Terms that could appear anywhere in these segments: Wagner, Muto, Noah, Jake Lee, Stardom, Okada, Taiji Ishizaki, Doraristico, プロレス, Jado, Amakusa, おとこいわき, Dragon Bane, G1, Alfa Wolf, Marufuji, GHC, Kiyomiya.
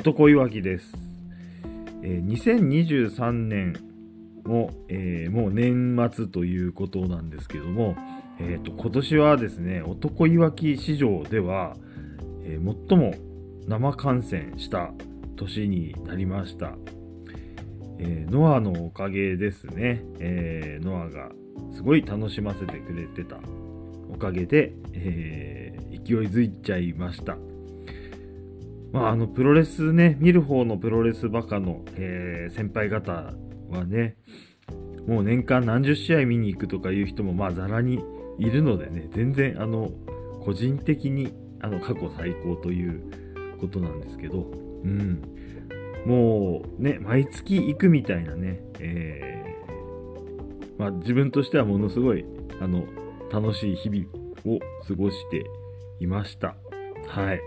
男いわきです。2023年も、もう年末ということなんですけども、今年はですね、男いわき市場では、最も生感染した年になりました。ノアのおかげですね。ノアがすごい楽しませてくれてたおかげで、勢いづいちゃいました。プロレスね、見る方のプロレスバカの、先輩方はね、もう年間何十試合見に行くとかいう人もざらにいるのでね、全然個人的に過去最高ということなんですけど、もうね、毎月行くみたいなね、自分としてはものすごい楽しい日々を過ごしていました。はい。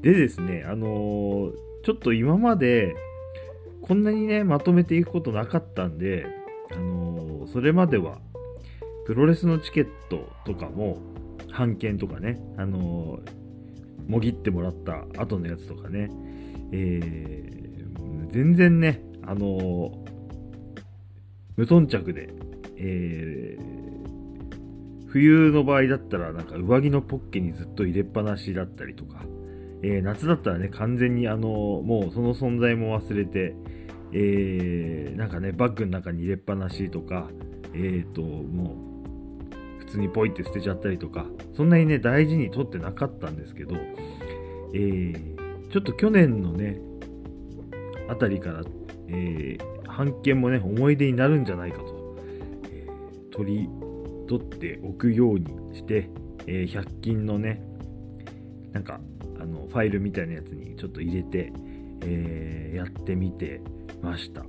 でですね、ちょっと今までこんなにねまとめていくことなかったんで、それまではプロレスのチケットとかも半券とかね、もぎってもらった後のやつとかね、全然ね、無頓着で、冬の場合だったらなんか上着のポッケにずっと入れっぱなしだったりとか、夏だったらね完全にもうその存在も忘れて、なんかねバッグの中に入れっぱなしとか、もう普通にポイって捨てちゃったりとか、そんなにね大事に取ってなかったんですけど、ちょっと去年のねあたりから、半券もね思い出になるんじゃないかと、取っておくようにして、100均のねなんかファイルみたいなやつにちょっと入れて、やってみてました。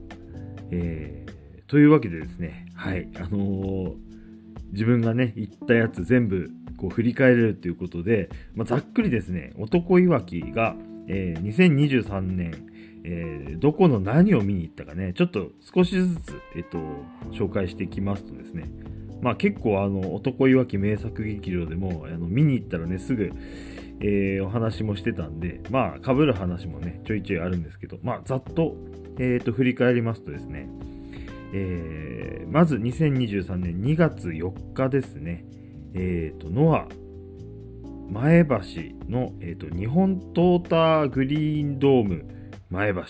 というわけでですね、はい、自分がね言ったやつ全部こう振り返れるということで、ざっくりですね、男いわきが、2023年、どこの何を見に行ったかね、ちょっと少しずつ、紹介していきますとですね、結構男いわき名作劇場でも見に行ったらねすぐ、お話もしてたんで、被る話もねちょいちょいあるんですけど、ざっと、振り返りますとですね、まず2023年2月4日ですね、ノア前橋の、日本トータグリーンドーム前橋、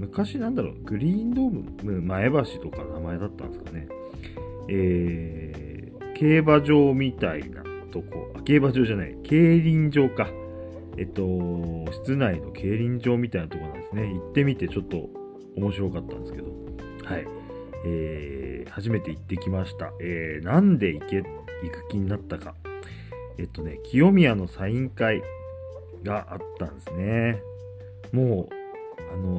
昔なんだろう、グリーンドーム前橋とか名前だったんですかね、競馬場みたいなとこ、競馬場じゃない、競輪場か、室内の競輪場みたいなとこなんですね。行ってみてちょっと面白かったんですけど、はい、初めて行ってきました。なんで行く気になったか、清宮のサイン会があったんですね。も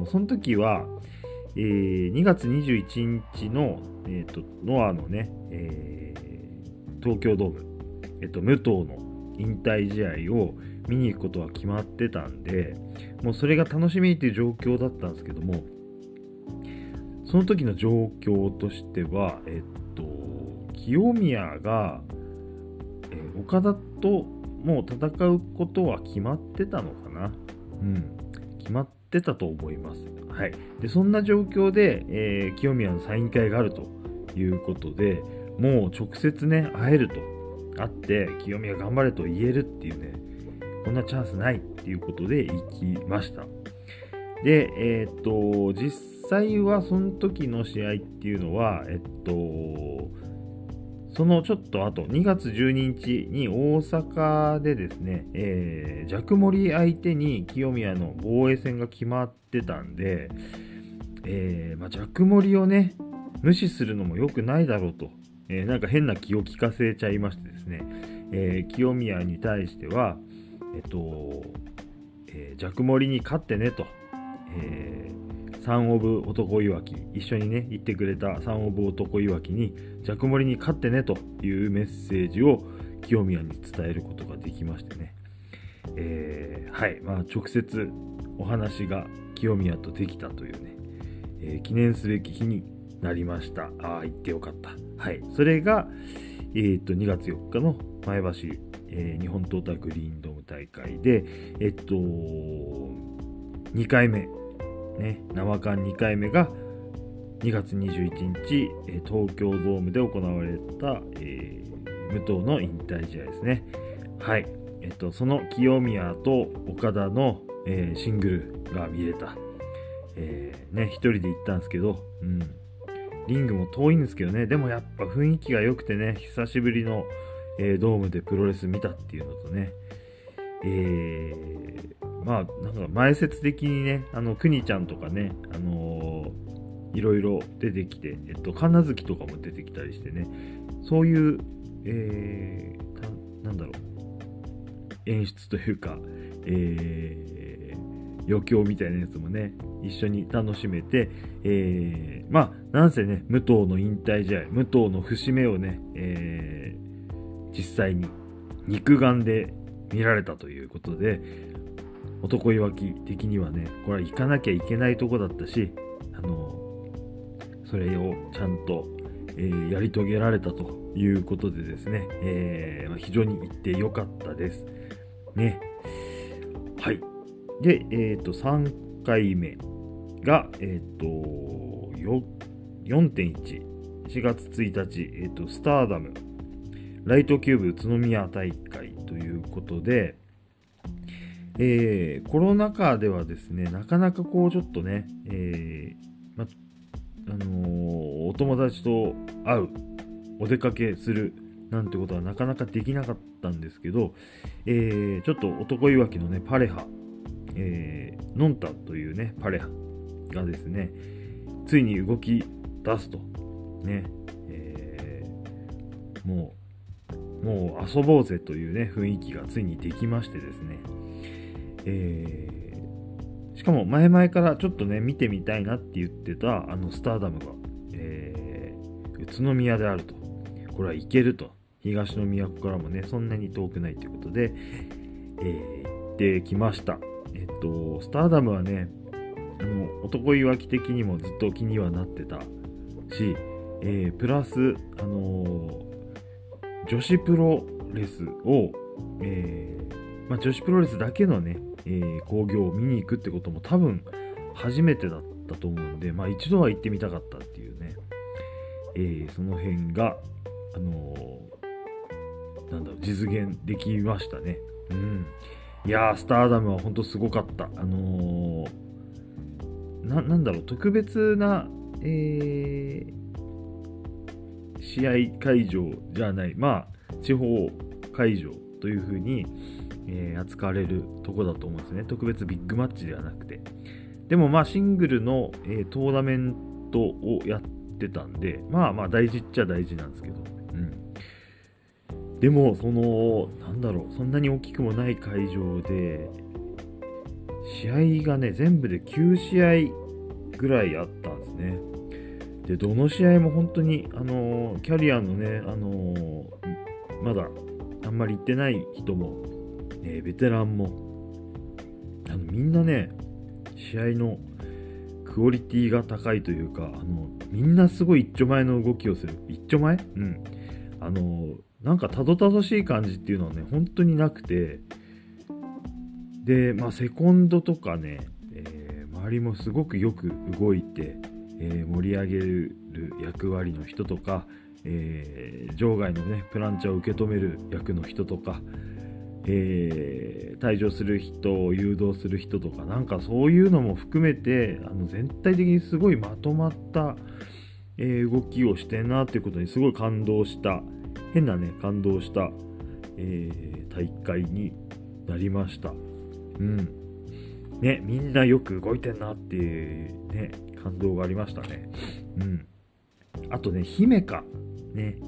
うその時は、2月21日の、ノアのね、東京ドーム、武藤の引退試合を見に行くことは決まってたんで、もうそれが楽しみっていう状況だったんですけども、その時の状況としては、清宮が、岡田ともう戦うことは決まってたのかな、決まってたと思います。はい。で、そんな状況で、清宮のサイン会があるということで、もう直接ね会えると、会って清宮頑張れと言えるっていうね、こんなチャンスないっていうことで行きました。で、実際はその時の試合っていうのは、そのちょっと後、2月12日に大阪でですね、ジャクモリ相手に清宮の防衛戦が決まってたんで、ジャクモリをね無視するのも良くないだろうと、なんか変な気を利かせちゃいましてですね、清宮に対しては、ジャクモリに勝ってねと、サンオブ男いわき、一緒にね行ってくれたサンオブ男いわきにジャクモリに勝ってねというメッセージを清宮に伝えることができましてね、はい、直接お話が清宮とできたというね、記念すべき日になりました。行ってよかった。はい、それが、2月4日の前橋、日本トータルグリーンドーム大会で、2回目、ね、生缶2回目が2月21日、東京ドームで行われた、武藤の引退試合ですね。はい、その清宮と岡田の、シングルが見れた。ね、一人で行ったんですけど、リングも遠いんですけどね、でもやっぱ雰囲気が良くてね、久しぶりの、ドームでプロレス見たっていうのとね、まあなんか前説的にね、くにちゃんとかね、いろいろ出てきて、神奈月とかも出てきたりしてね、そういう、なんだろう、演出というか、余興みたいなやつもね、一緒に楽しめて、まあなんせね、武藤の引退試合、武藤の節目をね、実際に肉眼で見られたということで、男いわき的にはね、これは行かなきゃいけないとこだったし、それをちゃんと、やり遂げられたということでですね、非常に行ってよかったですね。はい。で、3回目が、4.1、4月1日、スターダムライトキューブ宇都宮大会ということで、コロナ禍ではですね、なかなかこうちょっとね、お友達と会う、お出かけするなんてことはなかなかできなかったんですけど、ちょっと男いわきのね、パレハ、ノンタというね、パレハがですね、ついに動き出すとね、もう遊ぼうぜというね、雰囲気がついにできましてですね、しかも前々からちょっとね、見てみたいなって言ってたスターダムが、宇都宮であると、これは行けると、東の都からもね、そんなに遠くないということで、行ってきました。スターダムはね、男いわき的にもずっと気にはなってたし、プラス、女子プロレスを、女子プロレスだけのね、興行を見に行くってことも多分初めてだったと思うんで、まあ一度は行ってみたかったっていうね、その辺が、実現できましたね。いやー、スターダムは本当すごかった。特別な、試合会場じゃない、まあ地方会場というふうに、扱われるとこだと思うんですね。特別ビッグマッチではなくて、でもまあシングルの、トーナメントをやってたんで、まあ大事っちゃ大事なんですけど、でもそんなに大きくもない会場で、試合がね、全部で9試合ぐらいあったんですね。で、どの試合も本当にキャリアのね、まだあんまり行ってない人も、ベテランも、みんなね、試合のクオリティが高いというか、みんなすごい一丁前の動きをする。一丁前？なんかたどたどしい感じっていうのはね、本当になくて、で、まあセコンドとかね、周りもすごくよく動いて、盛り上げる役割の人とか、場外のね、プランチャーを受け止める役の人とか、退場する人を誘導する人とか、なんかそういうのも含めて、全体的にすごいまとまった、動きをしてんなっていうことにすごい感動した。変なね、感動した、大会になりました。ね、みんなよく動いてんなっていうね、感動がありましたね。あとね、姫香ね、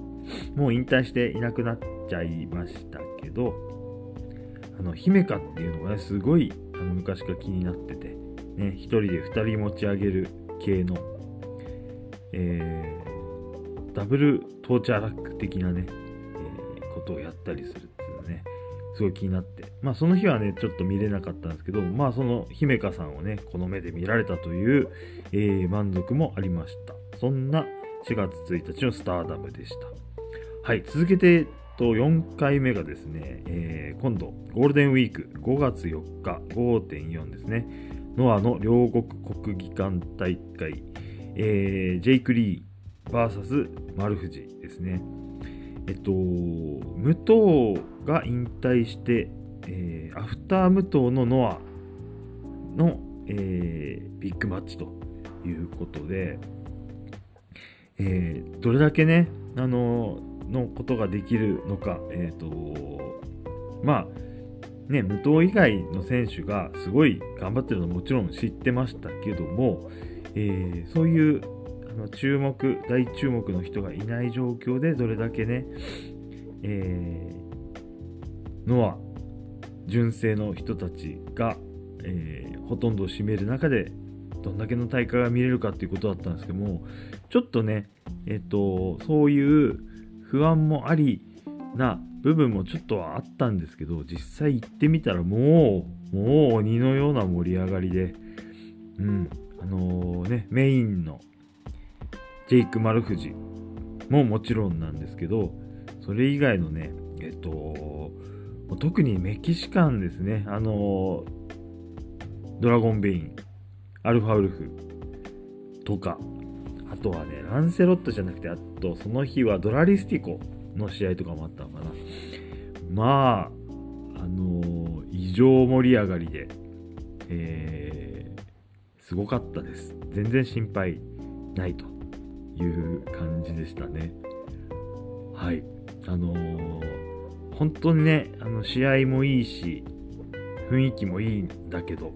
もう引退していなくなっちゃいましたけど、姫香っていうのがね、すごい昔から気になってて、ね、一人で二人持ち上げる系の、ダブルトーチャーラック的なね、ことをやったりするっていうのね、すごい気になって、まあその日はね、ちょっと見れなかったんですけど、まあその姫香さんをね、この目で見られたという、満足もありました。そんな4月1日のスターダムでした。はい、続けて、4回目がですね、今度ゴールデンウィーク5月4日 5.4 ですね、ノアの両国国技館大会、ジェイク・リー VS 丸藤ですね。武藤が引退して、アフター武藤のノアの、ビッグマッチということで、どれだけねのことができるのか、まあね、武藤以外の選手がすごい頑張ってるのもちろん知ってましたけども、そういう大注目の人がいない状況でどれだけね、ノア純正の人たちが、ほとんどを占める中でどんだけの大会が見れるかっていうことだったんですけども、ちょっとね、そういう不安もありな部分もちょっとはあったんですけど、実際行ってみたらもう鬼のような盛り上がりで、メインのジェイク・丸藤ももちろんなんですけど、それ以外のね、特にメキシカンですね、ドラゴンベイン、アルファウルフとか、あとはね、ランセロットじゃなくて、あとその日はドラリスティコの試合とかもあったのかな。まあ、異常盛り上がりで、すごかったです。全然心配ないという感じでしたね。はい。本当にね、試合もいいし、雰囲気もいいんだけど、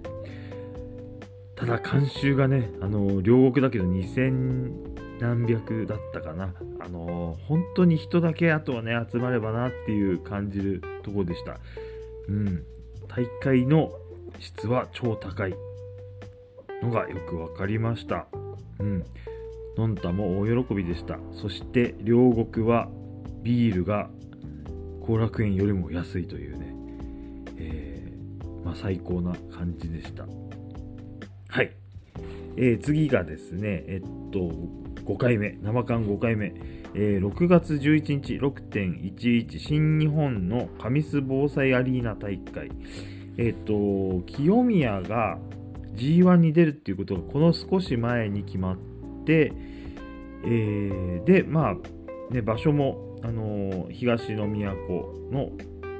ただ観衆がね、両国だけど2000何百だったかな。本当に人だけあとはね、集まればなっていう感じるところでした。大会の質は超高いのがよくわかりました。ノンタも大喜びでした。そして両国はビールが後楽園よりも安いというね、最高な感じでした。はい。次がですね、5回目、生缶5回目、6月11日 6.11 新日本の神栖防災アリーナ大会。清宮が G1 に出るっていうことがこの少し前に決まって、で場所も、東の都の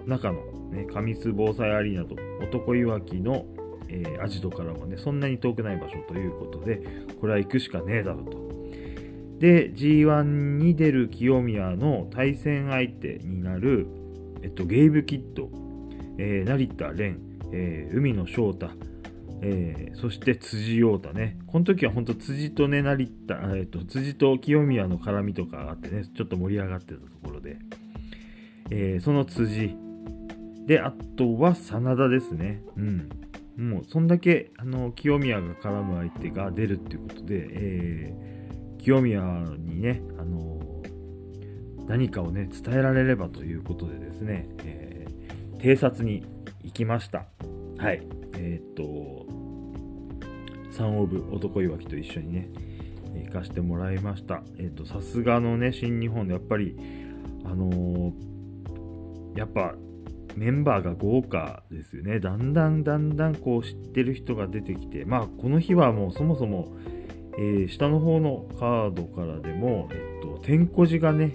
中の、ね、神栖防災アリーナと男いわきの、アジトからもねそんなに遠くない場所ということで、これは行くしかねえだろうと。で G1 に出る清宮の対戦相手になる、ゲイブキッド、成田蓮、海野翔太、そして辻陽太ね、この時は本当辻とね辻と清宮の絡みとかあってね、ちょっと盛り上がってたところで、その辻で、あとは真田ですね。もうそんだけ清宮が絡む相手が出るっていうことで、清宮にね何かをね伝えられればということでですね、偵察に行きました。はい。サンオブ男いわきと一緒にね行かしてもらいました。さすがのね新日本でやっぱりやっぱメンバーが豪華ですよね。だんだんこう知ってる人が出てきて、この日はもうそもそも、下の方のカードからでも天小路がね、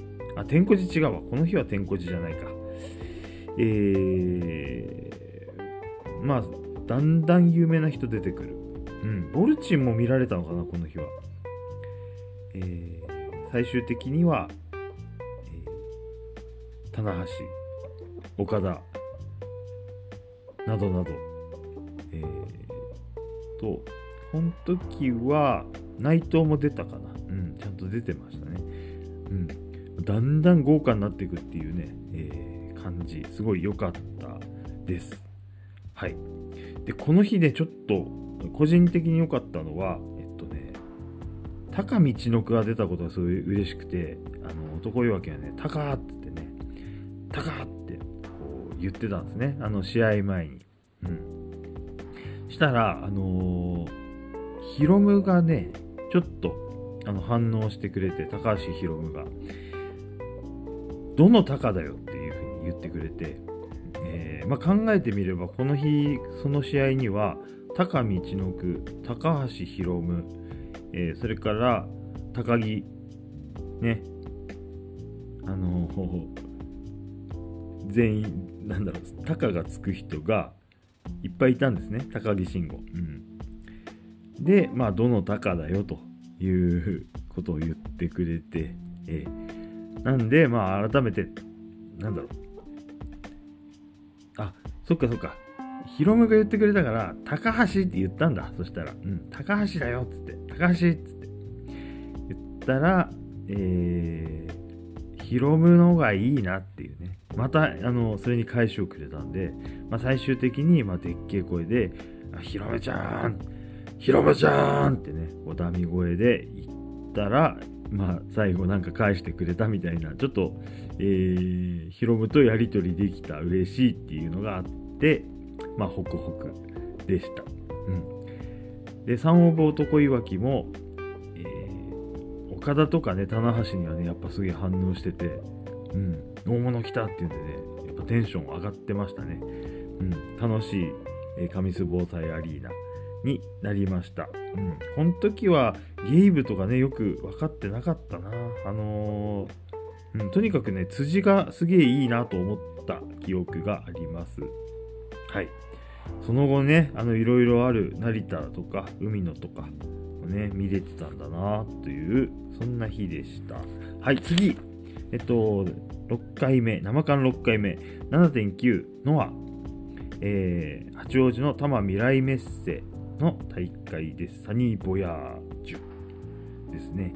天小路違うわ、この日は天小路じゃないか、だんだん有名な人出てくる。ボルチンも見られたのかな、この日は。最終的には、棚橋、岡田、などなど。この時は、内藤も出たかな。ちゃんと出てましたね。だんだん豪華になっていくっていうね、感じ。すごい良かったです。はい。で、この日ね、ちょっと、個人的に良かったのは、高見千乃が出たことがすごい嬉しくて、男いわきはね、高ってこう言ってたんですね、試合前に。したら、ヒロムがね、ちょっと反応してくれて、高橋ヒロムが、どの高だよっていうふうに言ってくれて、考えてみれば、この日、その試合には、高見千乃久、高橋ひろむ、それから高木ね、全員なんだろう、高がつく人がいっぱいいたんですね。高木慎吾、で、まあどの高だよということを言ってくれて、なんでまあ改めてなんだろう、あ、そっかひろむが言ってくれたから高橋って言ったんだ。そしたら、高橋だよっつって、高橋っつって言ったら、ひろむのがいいなっていうね、またそれに返しをくれたんで、まあ、最終的に、まあ、でっけえ声でひろむちゃーんひろむちゃーんってね、おだみ声で言ったら、まあ最後なんか返してくれたみたいな、ちょっとひろむとやり取りできた、嬉しいっていうのがあって、まあホクホクでした。で、三王坊男いわきも、岡田とかね、棚橋にはね、やっぱすげえ反応してて、大物来たっていうんでね、やっぱテンション上がってましたね。楽しい、神栖防災アリーナになりました。この時はゲイブとかね、よく分かってなかったな。とにかくね、辻がすげえいいなと思った記憶があります。はい。その後ね、いろいろある成田とか海野とかをね、見れてたんだなという、そんな日でした。はい、次。6回目、生缶6回目、7.9、ノア、八王子の多摩未来メッセの大会です。サニーボヤージュですね。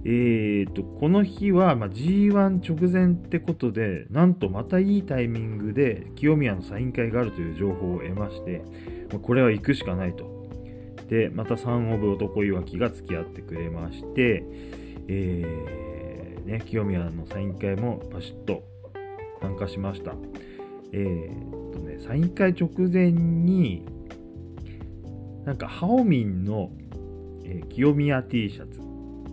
この日は、まあ、G1 直前ってことで、なんとまたいいタイミングで清宮のサイン会があるという情報を得まして、まあ、これは行くしかないと。で、また3オブ男いわきが付き合ってくれまして、清宮のサイン会もパシッと参加しました。サイン会直前になんかハオミンの、清宮 T シャツ、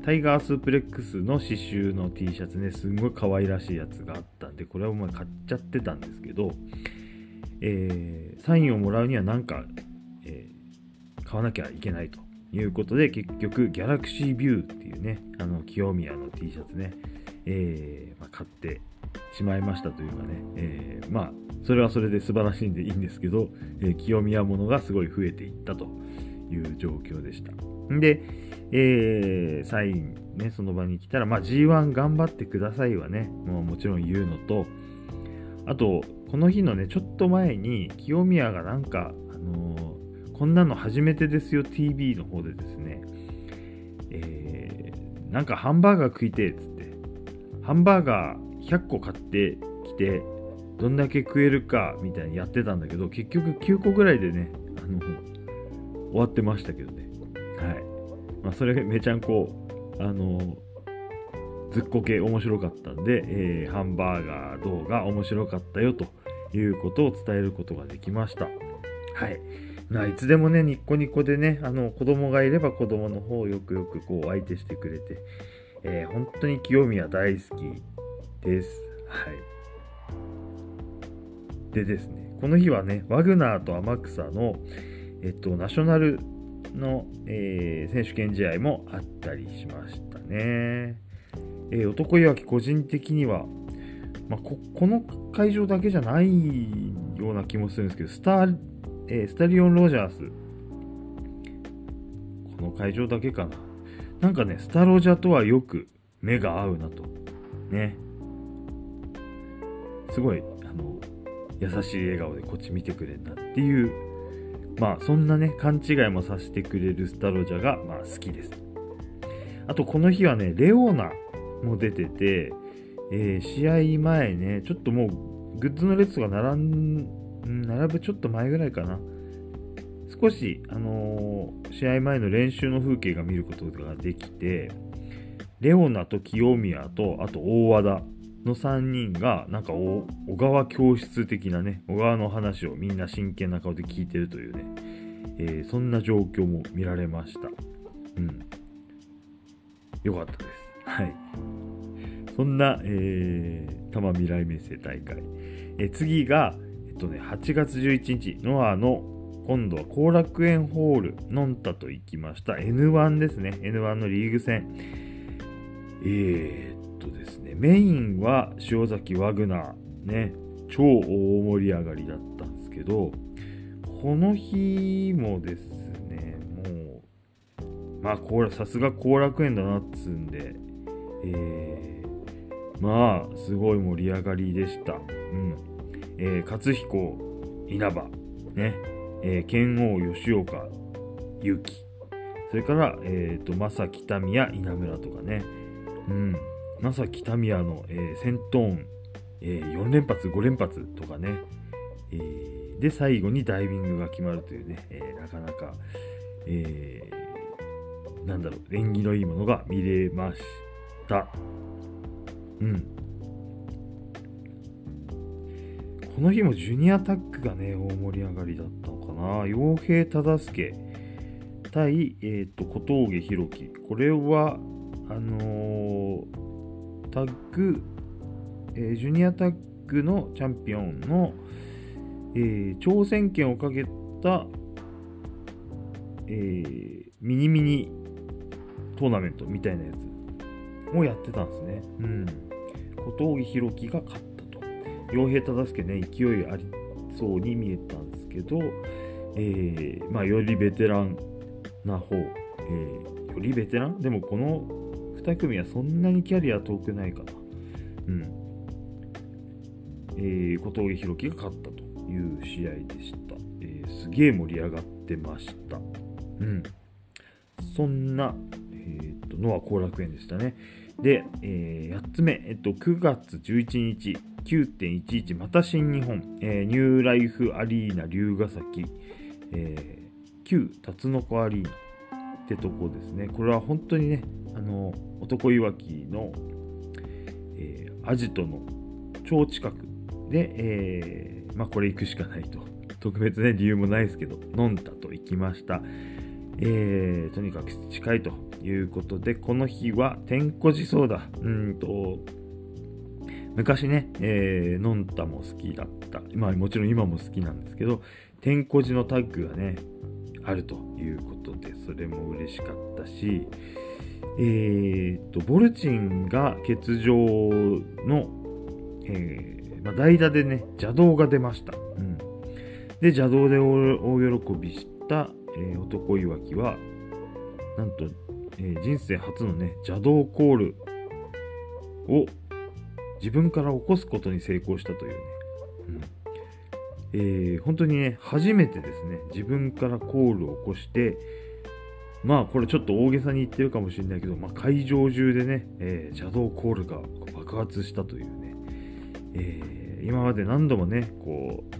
タイガースープレックスの刺繍の T シャツね、すんごい可愛らしいやつがあったんで、これをまあ買っちゃってたんですけど、サインをもらうにはなんか、買わなきゃいけないということで、結局ギャラクシービューっていうね、清宮の T シャツね、買ってしまいましたというかね、まあそれはそれで素晴らしいんでいいんですけど、清宮ものがすごい増えていったという状況でした。で、サインね、その場に来たら、まあ、G1 頑張ってくださいはね、もうもちろん言うのと、あとこの日のねちょっと前に清宮がなんか、こんなの初めてですよ TV の方でですね、なんかハンバーガー食いてーつって、ハンバーガー100個買ってきてどんだけ食えるかみたいにやってたんだけど、結局9個ぐらいでね、終わってましたけどね。はい。まあ、それめちゃんこずっこけ面白かったんで、ハンバーガー動画面白かったよということを伝えることができました。はい。いつでもね、ニッコニコでね、子供がいれば子供の方をよくよくこう相手してくれて、本当に清宮大好きです。はい。でですね、この日はね、ワグナーと天草の、ナショナルの、選手権試合もあったりしましたね。男いわき個人的には、まあ、この会場だけじゃないような気もするんですけど、スタリオン・ロジャース、この会場だけかな、なんかね、スタロジャとはよく目が合うなとね、すごい優しい笑顔でこっち見てくれんなっていう、まあそんなね勘違いもさせてくれるスタロジャがまあ好きです。あとこの日はねレオナも出てて、試合前ね、ちょっともうグッズの列が並ぶちょっと前ぐらいかな、少し試合前の練習の風景が見ることができて、レオナと清宮とあと大和田の3人がなんか小川教室的なね、小川の話をみんな真剣な顔で聞いてるというね、そんな状況も見られました。よかったです。はい。そんな、多摩未来メッセ大会、次が8月11日ノアの、今度は後楽園ホールノンタと行きました。 N1 ですね。 N1 のリーグ戦、ですね、メインは塩崎ワグナーね、超大盛り上がりだったんですけど、この日もですね、もうまあこれさすが後楽園だなっつんで、まあすごい盛り上がりでした。勝彦稲葉ね、剣王吉岡由紀、それから正木田宮稲村とかね、正木田宮の戦闘音4連発5連発とかね、で最後にダイビングが決まるというね、なかなか、縁起のいいものが見れました。この日もジュニアタッグがね、大盛り上がりだったのかな。陽平忠介対、小峠弘樹、これはタッグ、ジュニアタッグのチャンピオンの、挑戦権をかけた、ミニトーナメントみたいなやつをやってたんですね。小峠弘樹が勝ったと。陽平忠介ね、勢いありそうに見えたんですけど、よりベテランな方、よりベテランでもこの2組はそんなにキャリア遠くないかな。小峠弘樹が勝ったという試合でした。すげえ盛り上がってました。そんな、のは後楽園でしたね。で、8つ目、9月11日 9.11 また新日本、ニューライフアリーナ龍ヶ崎、旧辰の子アリーナってとこですね。これは本当にね、男いわきの、アジトの超近くで、これ行くしかないと、特別ね理由もないですけどノンタと行きました。とにかく近いということで、この日はてんこ地ソーダ、昔ね、ノンタも好きだった、もちろん今も好きなんですけど、てんこ地のタッグがねあるということで、それも嬉しかったし、ボルチンが欠場の、代打でね邪道が出ました。で邪道で大喜びした、男いわきはなんと、人生初のね邪道コールを自分から起こすことに成功したというね、本当にね初めてですね自分からコールを起こして、これちょっと大げさに言ってるかもしれないけど、会場中でね、邪道コールが爆発したというね、今まで何度もねこう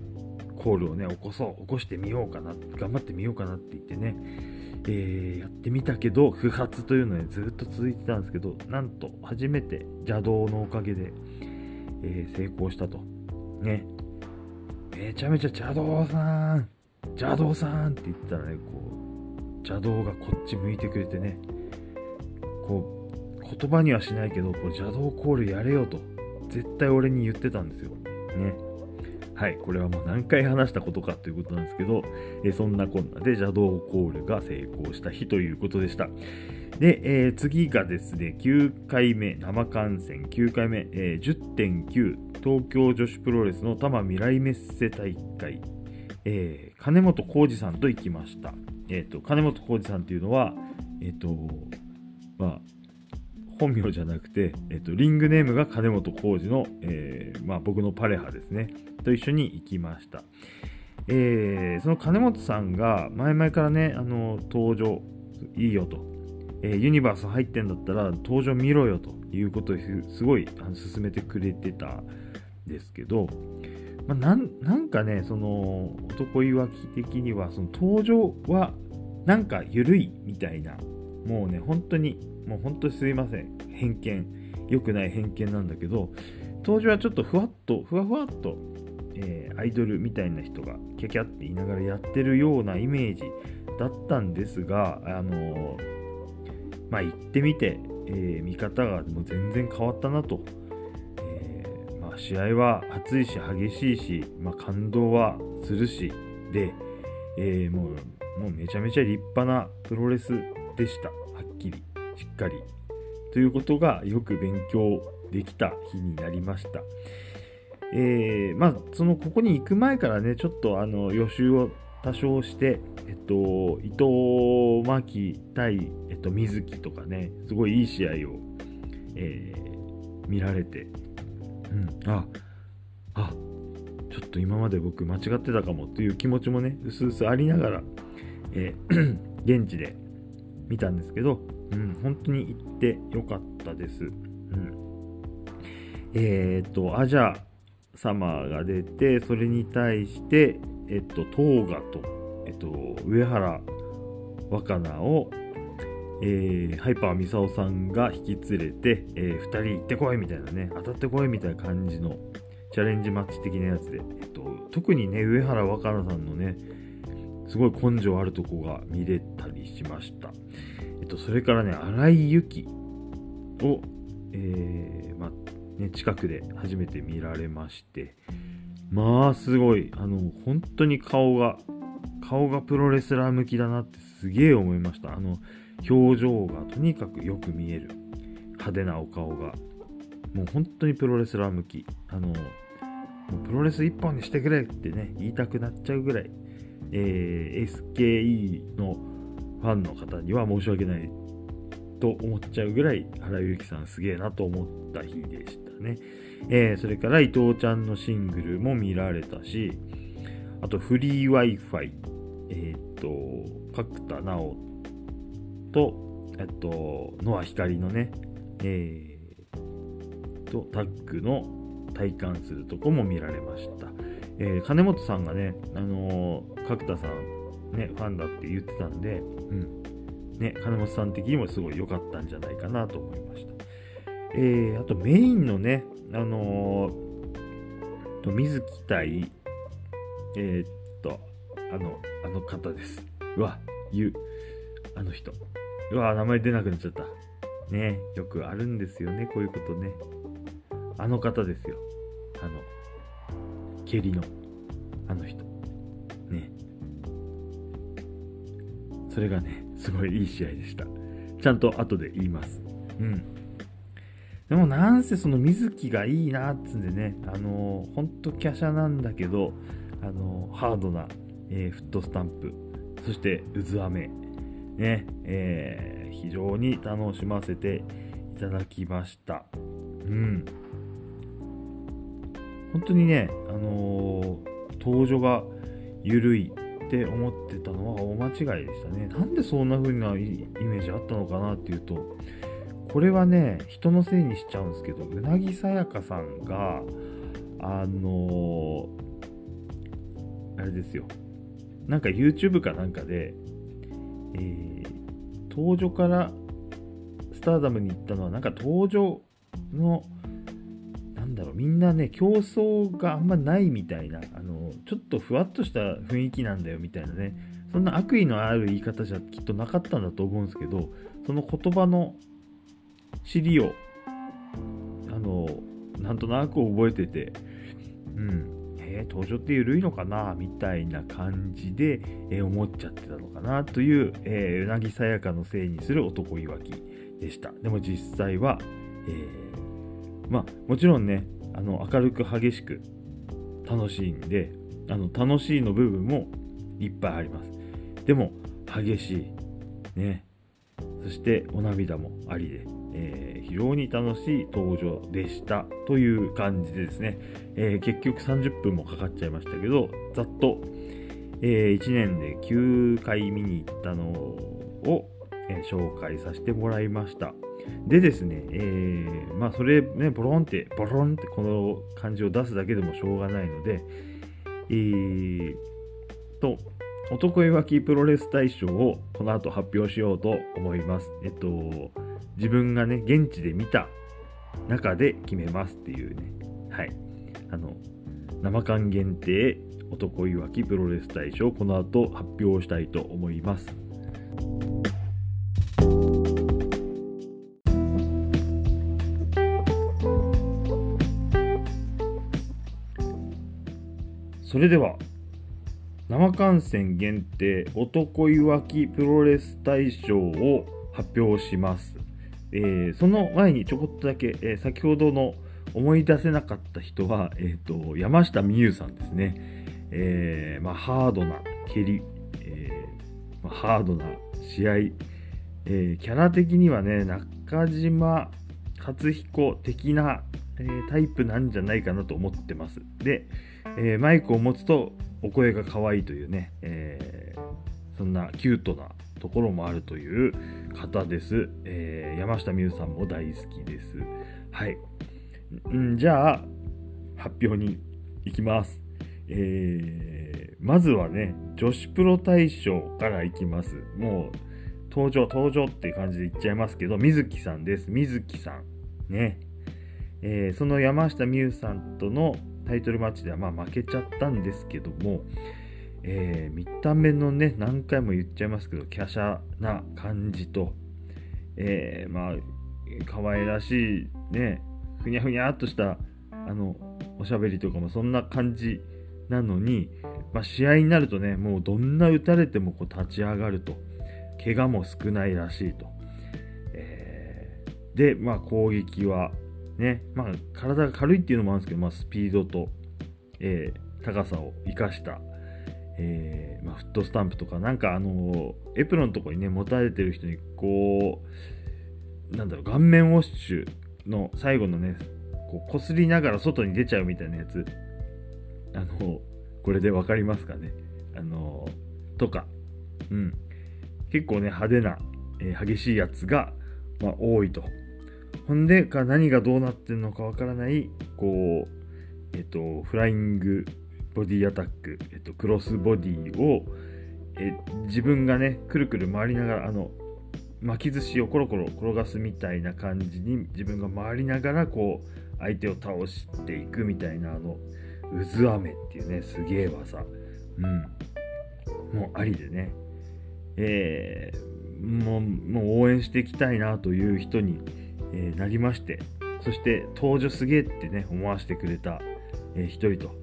コールをね起こしてみようかな、頑張ってみようかなって言ってね、やってみたけど不発というのは、ね、ずっと続いてたんですけど、なんと初めて邪道のおかげで、成功したとね。めちゃめちゃ邪道さんって言ったらね、こう邪道がこっち向いてくれてね、こう言葉にはしないけど、こう邪道コールやれよと絶対俺に言ってたんですよね。これはもう何回話したことかということなんですけど、そんなこんなで邪道コールが成功した日ということでした。で、次がですね9回目生観戦9回目、10.9 東京女子プロレスの多摩未来メッセ大会、金本浩二さんと行きました。金本浩二さんというのは、本名じゃなくて、リングネームが金本浩二の、僕のパレハですねと一緒に行きました。その金本さんが前々からね、登場いいよと、ユニバース入ってんだったら登場見ろよということをすごい勧めてくれてたんですけど、なんかねその男いわき的にはその登場はなんか緩いみたいな、もうね本当にすいません、偏見、良くない偏見なんだけど、登場はちょっとふわふわっと、アイドルみたいな人がキャキャって言いながらやってるようなイメージだったんですが、行ってみて、見方がもう全然変わったなと、試合は熱いし激しいし、感動はするしで、もうめちゃめちゃ立派なプロレスでした。はっきりしっかりということがよく勉強できた日になりました。そのここに行く前からね、ちょっと予習を多少して、伊藤真希対、水木とかね、すごいいい試合を、見られて、ちょっと今まで僕間違ってたかもという気持ちもね、うすうすありながら、現地で見たんですけど、本当に行ってよかったです。アジャ様が出て、それに対して、東賀と、上原若菜を、ハイパーミサオさんが引き連れて、2人行ってこいみたいなね、当たってこいみたいな感じのチャレンジマッチ的なやつで、特にね、上原若菜さんのね、すごい根性あるとこが見れたりしました。それからね、荒井由紀を、近くで初めて見られまして、すごい本当に顔がプロレスラー向きだなってすげえ思いました。表情がとにかくよく見える派手なお顔がもう本当にプロレスラー向き、もうプロレス一本にしてくれってね言いたくなっちゃうぐらい、SKE のファンの方には申し訳ないと思っちゃうぐらい原由紀さんすげえなと思った日でしたね。それから伊藤ちゃんのシングルも見られたし、あとフリー Wi-Fi、角田直とノア光のね、タッグの体感するとこも見られました。金本さんがね、角田さんねファンだって言ってたんで、金本さん的にもすごい良かったんじゃないかなと思いました。あとメインのね、水木対あの方です。あの人、名前出なくなっちゃったね。よくあるんですよね、こういうことね。あの方ですよ、蹴りのあの人ね。それがね、すごいいい試合でした。ちゃんと後で言います。でもなんせその水木がいいなっつんでね、ほんと華奢なんだけど、ハードな、フットスタンプ、そして渦飴ね、非常に楽しませていただきました。本当にね、登場が緩いって思ってたのは大間違いでしたね。なんでそんな風なイメージあったのかなっていうと、これはね人のせいにしちゃうんですけど、うなぎさやかさんがあれですよ、なんか YouTube かなんかで、登場からスターダムに行ったのはなんか登場のみんなね競争があんまないみたいな、ちょっとふわっとした雰囲気なんだよみたいなね、そんな悪意のある言い方じゃきっとなかったんだと思うんですけど、その言葉の尻をなんとなく覚えてて、登場って緩いのかなみたいな感じで、思っちゃってたのかなという、うなぎさやかのせいにする男いわきでした。でも実際は、もちろんね、明るく激しく楽しいんで、楽しいの部分もいっぱいあります。でも激しいね、そしてお涙もありで、非常に楽しい登場でしたという感じでですね、結局30分もかかっちゃいましたけど、ざっと、1年で9回見に行ったのを、紹介させてもらいました。でですね、それね、ボロンってこの漢字を出すだけでもしょうがないので、男いわきプロレス大賞をこの後発表しようと思います。自分がね現地で見た中で決めますっていうね、生間限定男いわきプロレス大賞をこの後発表したいと思います。それでは生観戦限定男いわきプロレス大賞を発表します。その前にちょこっとだけ、先ほどの思い出せなかった人は、山下美優さんですね。ハードな蹴り、ハードな試合、キャラ的にはね、中島勝彦的な、タイプなんじゃないかなと思ってます。で、マイクを持つとお声が可愛いというね、そんなキュートなところもあるという方です。山下美優さんも大好きです。はい。じゃあ発表に行きます。まずはね、女子プロ大賞から行きます。もう登場っていう感じで言っちゃいますけど、水木さんです。水木さんね、その山下美優さんとのタイトルマッチではまあ負けちゃったんですけども、見た目のね、何回も言っちゃいますけど華奢な感じと、可愛らしいね、ふにゃふにゃっとしたおしゃべりとかもそんな感じなのに、試合になるとね、もうどんな打たれてもこう立ち上がると、怪我も少ないらしいと、で、攻撃はね、体が軽いっていうのもあるんですけど、スピードと、高さを生かした、フットスタンプとか、なんかエプロンのとこにね持たれてる人にこう、なんだろう、顔面ウォッシュの最後のね、こすりながら外に出ちゃうみたいなやつ、これで分かりますかね、とか、結構ね派手な、激しいやつが、多いと。ほんで何がどうなってるのかわからないこう、フライングボディアタック、クロスボディを、自分がねくるくる回りながら、巻き寿司をコロコロ転がすみたいな感じに自分が回りながらこう相手を倒していくみたいな、渦雨っていうね、すげえ技、もうありでね、もう応援していきたいなという人に、なりまして、そして登場すげえってね思わせてくれた、一人と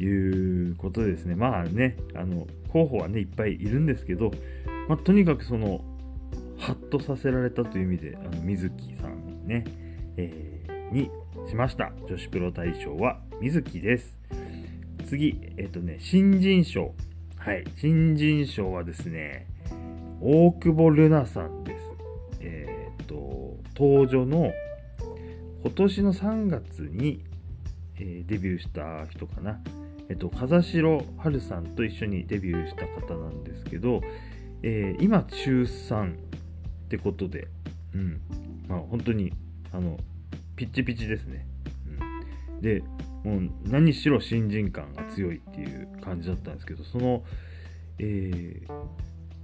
いうことでですね。候補はねいっぱいいるんですけど、とにかくそのハッとさせられたという意味で、水木さんね、にしました。女子プロ大賞は水木です。次、新人賞。新人賞はですね、大久保瑠奈さんです。登場の今年の3月に、デビューした人かな、風城春さんと一緒にデビューした方なんですけど、今中3ってことで、本当にピッチピチですね、でもう何しろ新人感が強いっていう感じだったんですけど、その、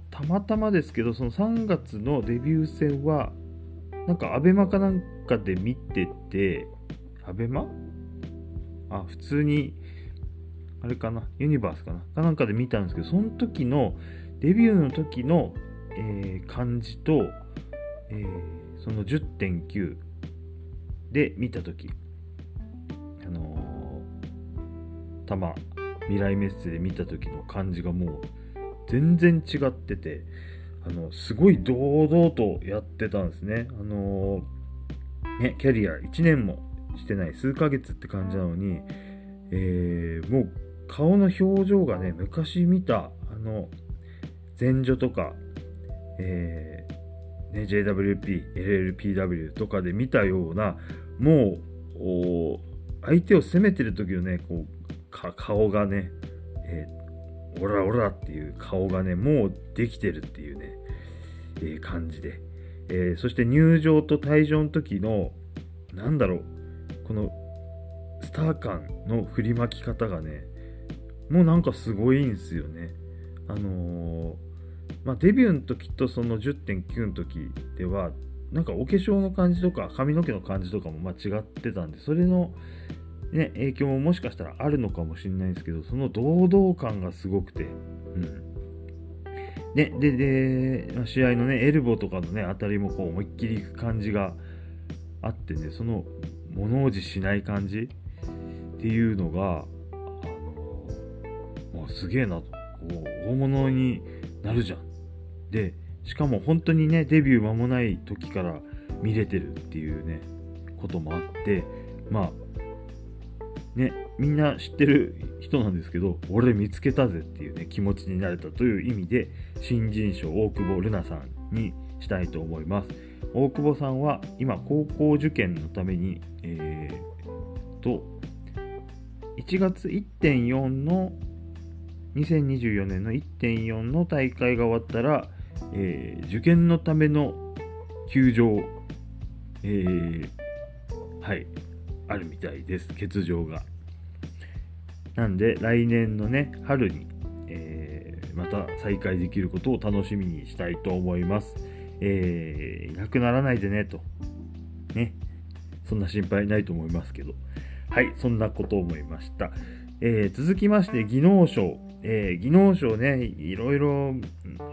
たまたまですけどその3月のデビュー戦はなんかアベマかなんかで見てて、アベマ？普通にあれかな、ユニバースかなかなんかで見たんですけど、その時のデビューの時の、感じと、その 10.9 で見た時、多摩未来メッセで見た時の感じがもう全然違ってて、すごい堂々とやってたんですね。ね、キャリア1年もしてない数ヶ月って感じなのに、もう顔の表情がね、昔見た前女とか、ね、JWP、LLPW とかで見たような、もう相手を攻めてる時のね、こう顔がね、オラオラっていう顔がね、もうできてるっていうね、感じで、そして入場と退場の時のこのスター感の振りまき方がね、もうなんかすごいんですよね。デビューの時とその 10.9 の時ではなんかお化粧の感じとか髪の毛の感じとかも違ってたんで、それのね、影響ももしかしたらあるのかもしれないんですけど、その堂々感がすごくて、で試合のねエルボーとかのね当たりもこう思いっきりいく感じがあってね、その物おじしない感じっていうのが、もうすげえなと、大物になるじゃん。でしかも本当にねデビュー間もない時から見れてるっていうねこともあって、まあねみんな知ってる人なんですけど、俺見つけたぜっていうね気持ちになれたという意味で、新人賞大久保瑠奈さんにしたいと思います。大久保さんは今高校受験のために1月 1.4 の2024年の 1.4 の大会が終わったら、受験のための休場、はいあるみたいです。欠場がなんで来年のね春に、また再開できることを楽しみにしたいと思います。いなくならないでねとね、そんな心配ないと思いますけど、はいそんなこと思いました。続きまして技能賞、技能賞ねいろいろ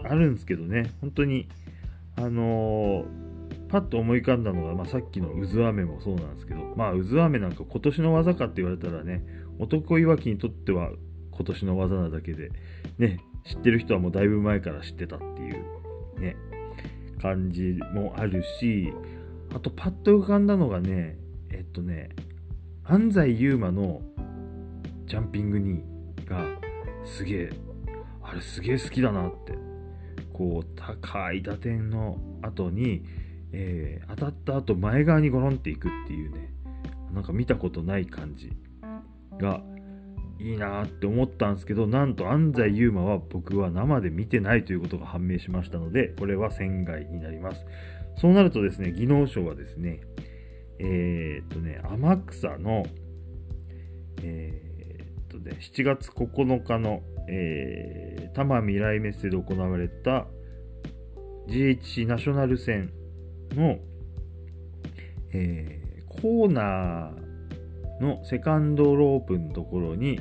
あるんですけどね、本当にパッと思い浮かんだのが、さっきのうずあめもそうなんですけど、うずあめなんか今年の技かって言われたらね、男いわきにとっては今年の技なだけでね、知ってる人はもうだいぶ前から知ってたっていうね感じもあるし、あとパッと浮かんだのがね安西優真のジャンピングにがすげえ、あれすげえ好きだなって、こう高い打点の後に、当たった後前側にゴロンっていくっていうね、なんか見たことない感じがいいなって思ったんですけど、なんと安西優真は僕は生で見てないということが判明しましたので、これは選外になります。そうなるとですね、技能賞はですね天草の7月9日の、多摩未来メッセで行われた GHC ナショナル戦の、コーナーのセカンドロープのところに、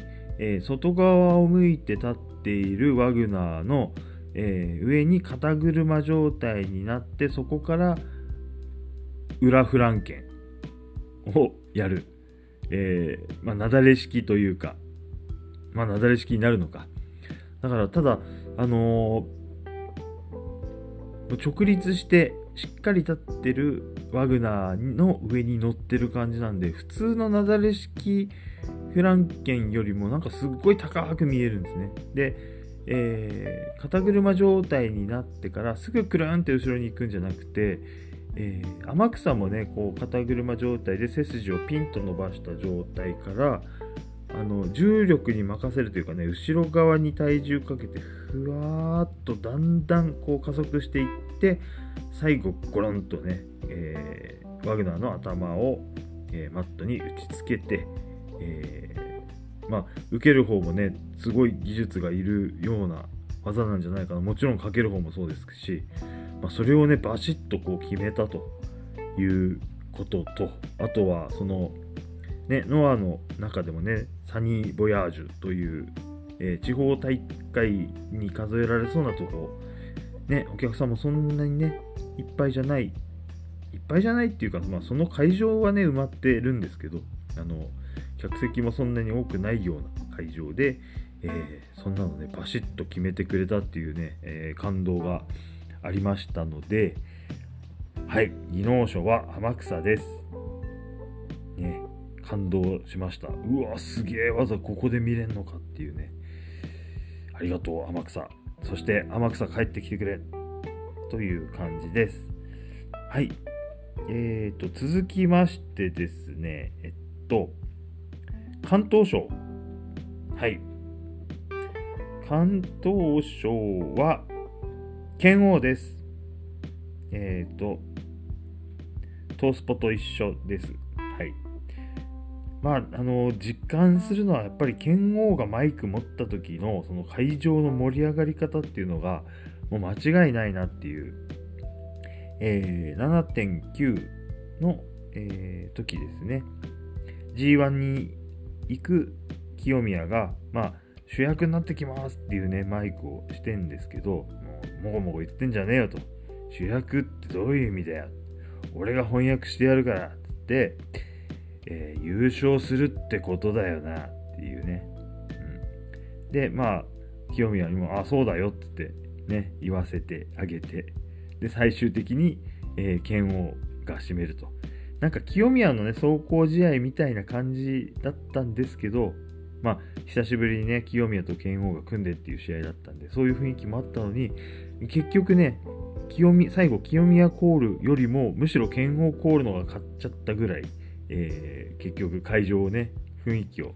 外側を向いて立っているワグナーの、上に肩車状態になって、そこから裏フランケンをやる、なだれ式というか、なだれ式になるのか。だからただ直立してしっかり立ってるワグナーの上に乗ってる感じなんで、普通のなだれ式フランケンよりもなんかすっごい高く見えるんですね。で、肩車状態になってからすぐクランって後ろに行くんじゃなくて、天草もねこう肩車状態で背筋をピンと伸ばした状態から、重力に任せるというかね、後ろ側に体重かけてふわーっとだんだんこう加速していって、最後ゴロンとね、ワグナーの頭を、マットに打ちつけて、受ける方もねすごい技術がいるような技なんじゃないかな。もちろんかける方もそうですし、それをねバシッとこう決めたということと、あとはそのね、ノアの中でもねサニーボヤージュという、地方大会に数えられそうなところ、お客さんもそんなにねいっぱいじゃないっていうか、その会場はね埋まってるんですけど、客席もそんなに多くないような会場で、そんなのねバシッと決めてくれたっていうね、感動がありましたので、はい技能賞は天草ですね。感動しました。うわすげえ技ここで見れんのかっていうね、ありがとう天草、そして天草帰ってきてくれという感じです。はい続きましてですね、関東賞、はい関東賞は剣王です。トースポと一緒です。はい実感するのはやっぱり剣王がマイク持った時のその会場の盛り上がり方っていうのがもう間違いないなっていう、7.9 の、時ですね、 G1 に行く清宮が、主役になってきますっていうねマイクをしてんですけど、もごもご言ってんじゃねえよと、主役ってどういう意味だよ、俺が翻訳してやるからって、優勝するってことだよなっていうね、で、まあ清宮にもあそうだよってね言わせてあげて、で最終的に、拳王が締めると、なんか清宮のね壮行試合みたいな感じだったんですけど、まあ久しぶりにね清宮と拳王が組んでっていう試合だったんで、そういう雰囲気もあったのに、結局ね最後清宮コールよりもむしろ拳王コールの方が勝っちゃったぐらい、結局会場をね雰囲気を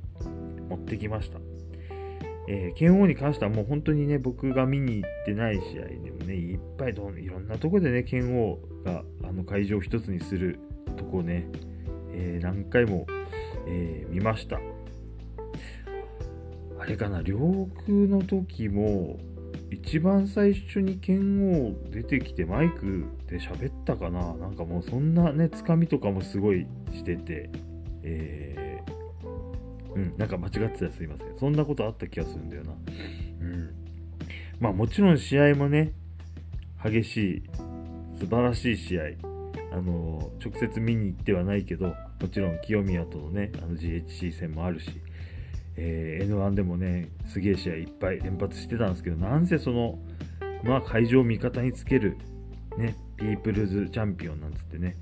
持ってきました。拳王に関してはもう本当にね僕が見に行ってない試合でもねいっぱいいろんなとこでね拳王が会場を一つにするとこね、何回も、見ました。あれかな、両国の時も一番最初に拳王出てきてマイクで喋ったかな、なんかもうそんなねつかみとかもすごいしてて、なんか間違ってたらすいません。そんなことあった気がするんだよな。まあもちろん試合もね激しい素晴らしい試合、直接見に行ってはないけど、もちろん清宮とのねGHC 戦もあるし、N1 でもねすげえ試合いっぱい連発してたんですけど、なんせそのまあ会場を味方につけるねピープルズチャンピオンなんつってね、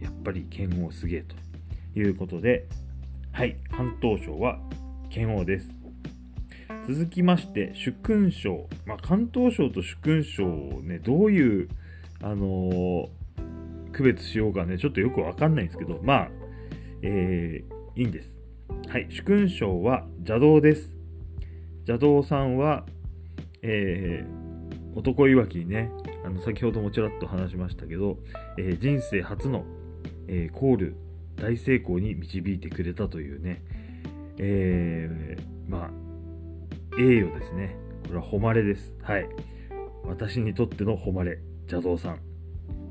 やっぱり拳王すげえということで、はい、敢闘賞は拳王です。続きまして殊勲賞、まあ敢闘賞と殊勲賞をねどういう区別しようかねちょっとよくわかんないんですけど、まあ、いいんです。はい、殊勲賞は邪道です。邪道さんは、男いわきにね先ほどもちらっと話しましたけど、人生初の、コール大成功に導いてくれたというね、まあ栄誉ですね。これは誉れです。はい、私にとっての誉れ、邪道さん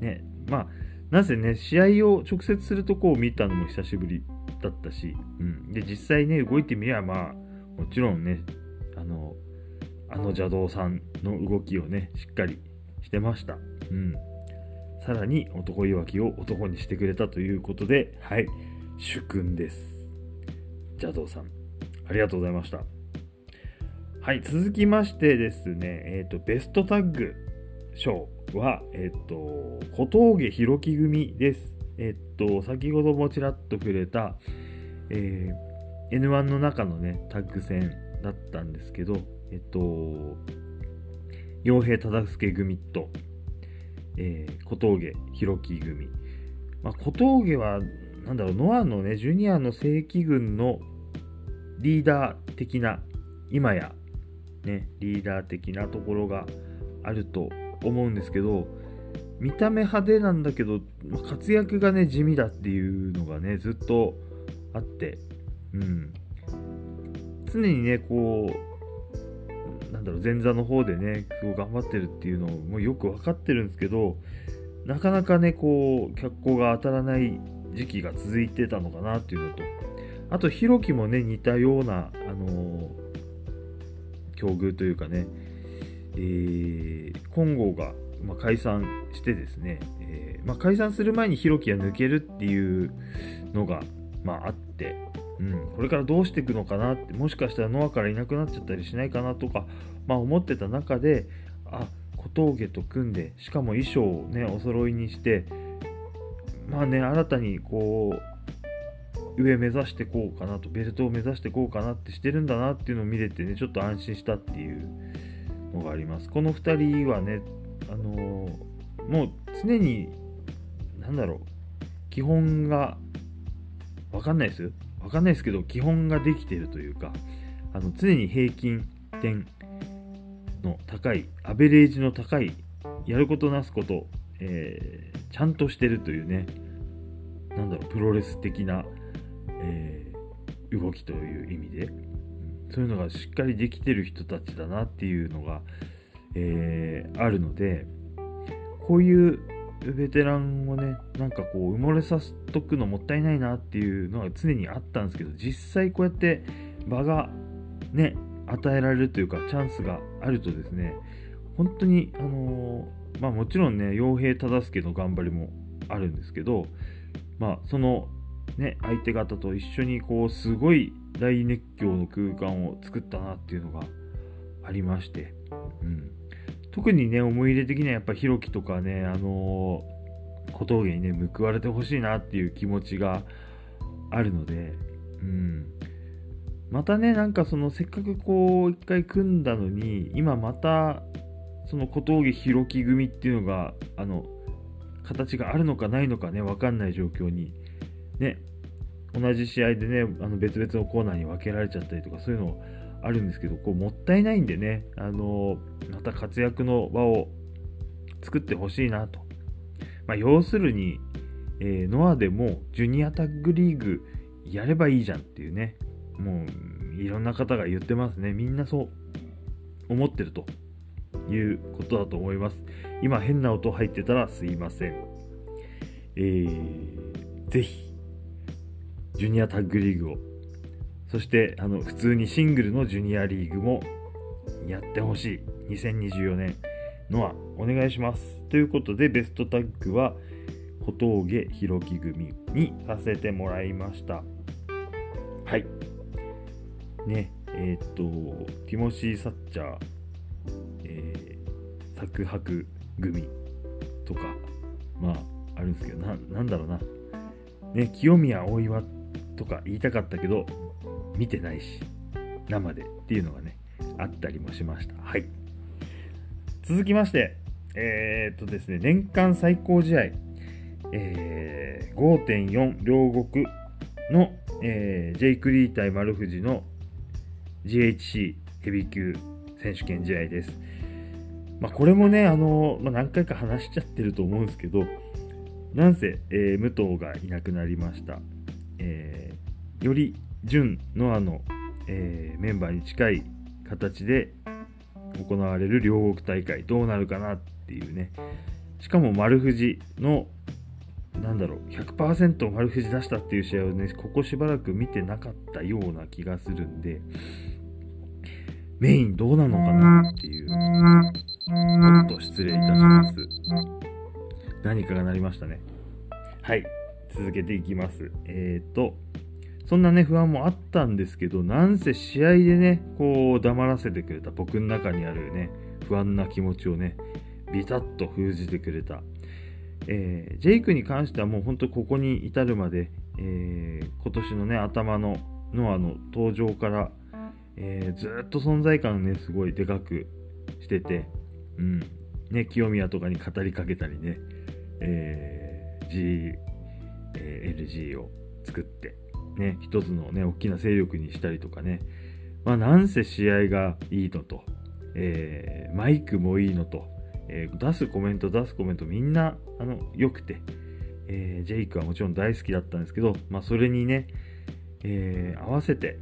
ね。まあなぜね試合を直接するとこを見たのも久しぶりだったし、で実際ね動いてみれば、まあもちろんね邪道さんの動きをねしっかりしてました。さらに男いわきを男にしてくれたということで、はい、殊勲です。邪道さん、ありがとうございました。はい、続きましてですね、ベストタッグ賞は、小峠弘樹組です。先ほどもちらっと触れた、N1 の中のね、タッグ戦だったんですけど、陽平忠介組と、小峠弘樹組、まあ、小峠はなんだろうノアのねジュニアの正規軍のリーダー的な今やねリーダー的なところがあると思うんですけど、見た目派手なんだけど活躍がね地味だっていうのがねずっとあって、常にねこう前座の方でねすごい頑張ってるっていうのをもうよく分かってるんですけど、なかなかねこう脚光が当たらない時期が続いてたのかなっていうのと、あとひろきもね似たような境遇というかね、金剛が、まあ、解散してですね、まあ、解散する前にひろきは抜けるっていうのが、まあ、あって。これからどうしていくのかなって、もしかしたらノアからいなくなっちゃったりしないかなとか、まあ、思ってた中で小峠と組んで、しかも衣装を、ね、お揃いにして、まあね、新たにこう上目指していこうかなと、ベルトを目指していこうかなってしてるんだなっていうのを見れてねちょっと安心したっていうのがあります。この2人はね、もう常になんだろう基本がわかんないですけど基本ができているというか、常に平均点の高いアベレージの高いやることなすこと、ちゃんとしてるというね、なんだろうプロレス的な、動きという意味で、そういうのがしっかりできてる人たちだなっていうのが、あるので、こういうベテランをねなんかこう埋もれさせとくのもったいないなっていうのは常にあったんですけど、実際こうやって場がね与えられるというかチャンスがあるとですね、本当にまあもちろんね陽平忠介の頑張りもあるんですけど、まあそのね相手方と一緒にこうすごい大熱狂の空間を作ったなっていうのがありまして、うん、特にね思い入れ的にはやっぱひろきとかね、小峠にね報われてほしいなっていう気持ちがあるので、うん、またねなんかそのせっかくこう一回組んだのに今またその小峠ひろき組っていうのが形があるのかないのかね分かんない状況にね、同じ試合でね別々のコーナーに分けられちゃったりとかそういうのあるんですけど、こうもったいないんでねまた活躍の場を作ってほしいなと、まあ、要するに、ノアでもジュニアタッグリーグやればいいじゃんっていうね、もういろんな方が言ってますね。みんなそう思ってるということだと思います。今変な音入ってたらすいません。ぜひジュニアタッグリーグを、そして普通にシングルのジュニアリーグもやってほしい。2024年ノアお願いしますということで、ベストタッグは小峠ひろき組にさせてもらいました。はいね、ティモシー・サッチャー、サクハク組とかまああるんですけど、なんだろうなね、清宮大岩とか言いたかったけど見てないし生でっていうのがねあったりもしました。はい、続きましてですね、年間最高試合、5.4 両国の、ジェイク・リー対丸藤の GHC ヘビー級選手権試合です。まあ、これもね何回か話しちゃってると思うんですけど、なんせ、武藤がいなくなりました。より純ノアの、メンバーに近い形で行われる両国大会どうなるかなっていうね。しかも丸藤の 100% 丸藤出したっていう試合をねここしばらく見てなかったような気がするんで、メインどうなのかなっていう、ちょっと失礼いたします。何かが鳴りましたね。はい、続けていきます。そんなね不安もあったんですけど、なんせ試合でねこう黙らせてくれた、僕の中にあるね不安な気持ちをねビタッと封じてくれた、ジェイクに関してはもう本当ここに至るまで、今年のね頭のノアの登場から、ずっと存在感ねすごいでかくしてて、うんね、清宮とかに語りかけたりね、GLG を作ってね、一つのね大きな勢力にしたりとかね、まあ、なんせ試合がいいのと、マイクもいいのと、出すコメントみんな良くて、ジェイクはもちろん大好きだったんですけど、まあ、それにね、合わせて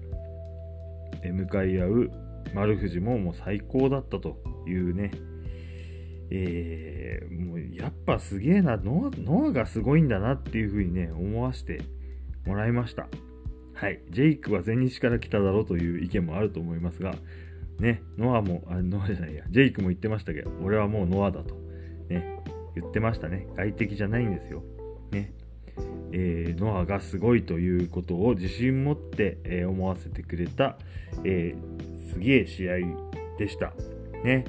向かい合う丸藤ももう最高だったというね、もうやっぱすげえな、ノアがすごいんだなっていう風にね思わせてもらいました。はい、ジェイクは全日から来ただろうという意見もあると思いますが、ね、ジェイクも言ってましたけど、俺はもうノアだと、ね、言ってましたね。外敵じゃないんですよ。ね、ノアがすごいということを自信持って、思わせてくれた、すげえ試合でした。ね、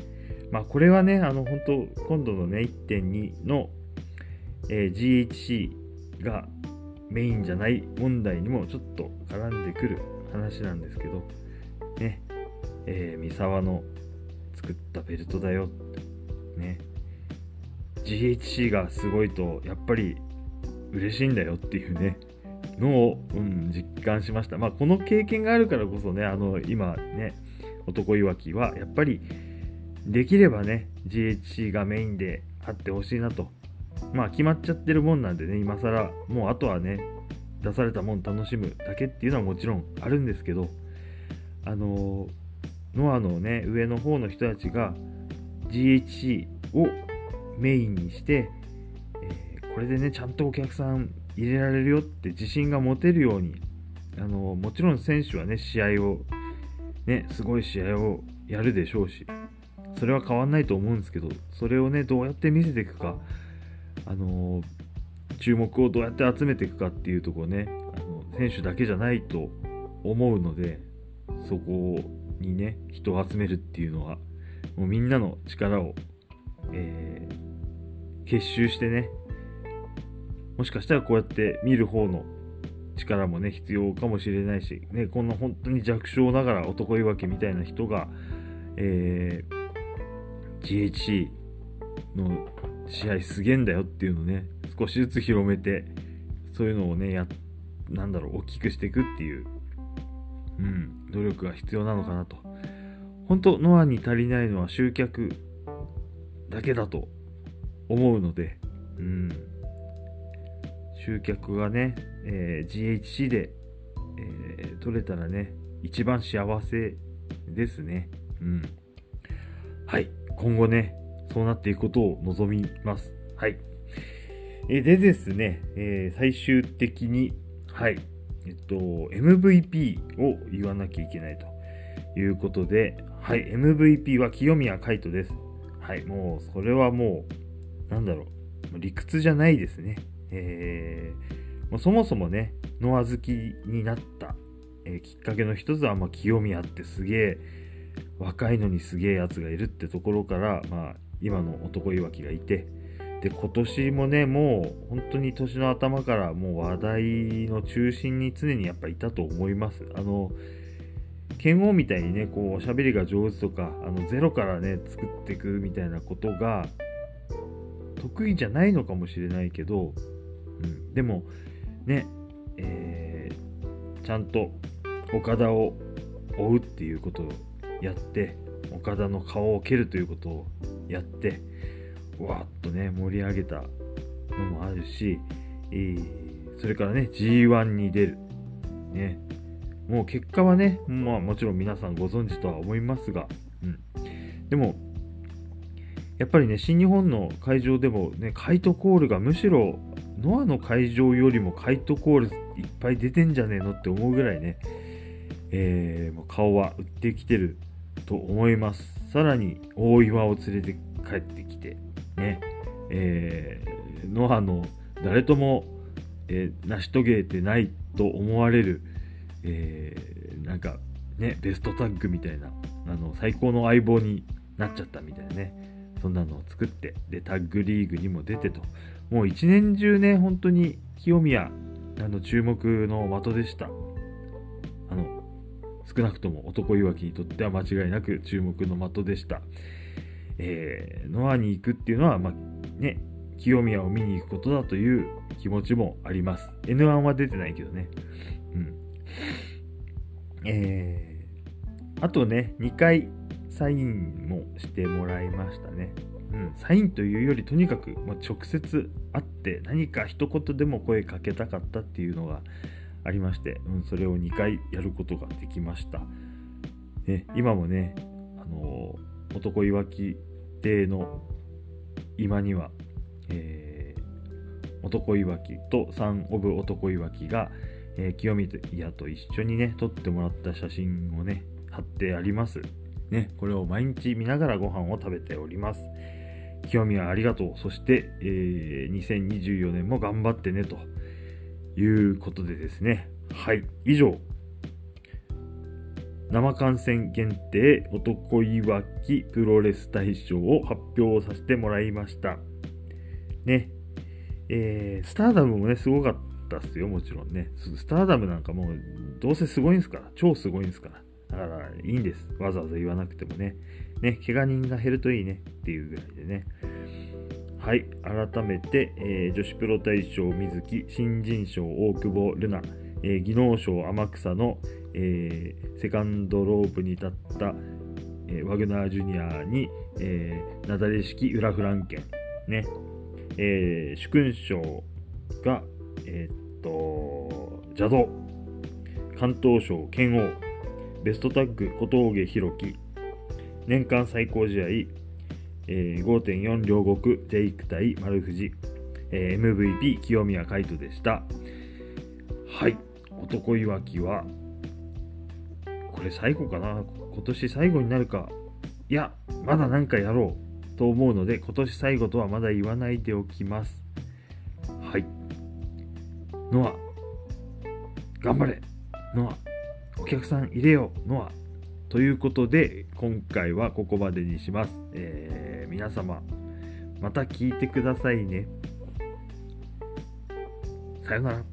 まあこれはね本当今度のね 1.2 の、GHC がメインじゃない問題にもちょっと絡んでくる話なんですけどね、三沢の作ったベルトだよね、 GHC がすごいとやっぱり嬉しいんだよっていうねのを、実感しました。まあこの経験があるからこそね今ね男いわきはやっぱりできればね GHC がメインであってほしいなと、まあ決まっちゃってるもんなんでね、今更もうあとはね出されたもん楽しむだけっていうのはもちろんあるんですけど、ノアのね上の方の人たちが GHC をメインにして、これでねちゃんとお客さん入れられるよって自信が持てるように、もちろん選手はね試合をねすごい試合をやるでしょうし、それは変わんないと思うんですけど、それをねどうやって見せていくか、注目をどうやって集めていくかっていうところね、選手だけじゃないと思うので、そこにね人を集めるっていうのはもうみんなの力を、結集してね、もしかしたらこうやって見る方の力もね必要かもしれないし、ね、こんな本当に弱小ながら男いわけみたいな人が、GHC の試合すげえんだよっていうのをね少しずつ広めて、そういうのをね大きくしていくっていう、努力が必要なのかなと。本当ノアに足りないのは集客だけだと思うので、集客がね、GHC で、取れたらね一番幸せですね。はい、今後ねそうなっていくことを望みます。はい。でですね、最終的にMVP を言わなきゃいけないということで、MVP は清宮海斗です。もうそれはもう理屈じゃないですね。もうそもそもねノア好きになった、きっかけの一つは、清宮ってすげえ若いのにすげえやつがいるってところから、今の男いわきがいて、で今年もねもう本当に年の頭からもう話題の中心に常にやっぱいたと思います。剣王みたいにねこうおしゃべりが上手とかゼロからね作っていくみたいなことが得意じゃないのかもしれないけど、でもね、ちゃんと岡田を追うっていうことをやって、岡田の顔を蹴るということをやってわーっとね盛り上げたのもあるし、それからね G1 に出るね、もう結果はね、もちろん皆さんご存知とは思いますが、でもやっぱりね新日本の会場でもねカイトコールがむしろノアの会場よりもカイトコールいっぱい出てんじゃねえのって思うぐらいね、もう顔は売ってきてると思います。さらに大岩を連れて帰ってきてね、ノアの誰とも、成し遂げてないと思われる、ベストタッグみたいな最高の相棒になっちゃったみたいなね、そんなのを作って、でタッグリーグにも出てと、もう一年中ね本当に清宮注目の的でした。少なくとも男いわきにとっては間違いなく注目の的でした。ノアに行くっていうのは、清宮を見に行くことだという気持ちもあります。N1 は出てないけどね。あとね2回サインもしてもらいましたね。サインというよりとにかく、直接会って何か一言でも声かけたかったっていうのがありまして、それを2回やることができました。今もね男いわき邸の今には、男いわきとサン・オブ・男いわきが、清宮と一緒にね撮ってもらった写真をね貼ってありますね。これを毎日見ながらご飯を食べております。清宮ありがとう。そして、2024年も頑張ってねということでですね、以上生観戦限定男いわきプロレス大賞を発表させてもらいましたね。スターダムもねすごかったっすよ。もちろんねスターダムなんかもうどうせすごいんすから、超すごいんすから、だからいいんです、わざわざ言わなくてもね。怪我人が減るといいねっていうぐらいでね。改めて、女子プロ大賞水木、新人賞大久保瑠奈、技能賞天草のセカンドロープに立った、ワグナージュニアに、なだれ式裏フランケン、主勲賞が、邪道、関東賞剣王、ベストタッグ小峠弘樹、年間最高試合、5.4 両国ジェイク対丸藤、MVP 清宮海斗でした。男いわきはこれ最後かな、今年最後になるか、いやまだ何かやろうと思うので今年最後とはまだ言わないでおきます。ノア頑張れ、ノアお客さん入れようのはということで、今回はここまでにします。皆様また聞いてくださいね。さよなら。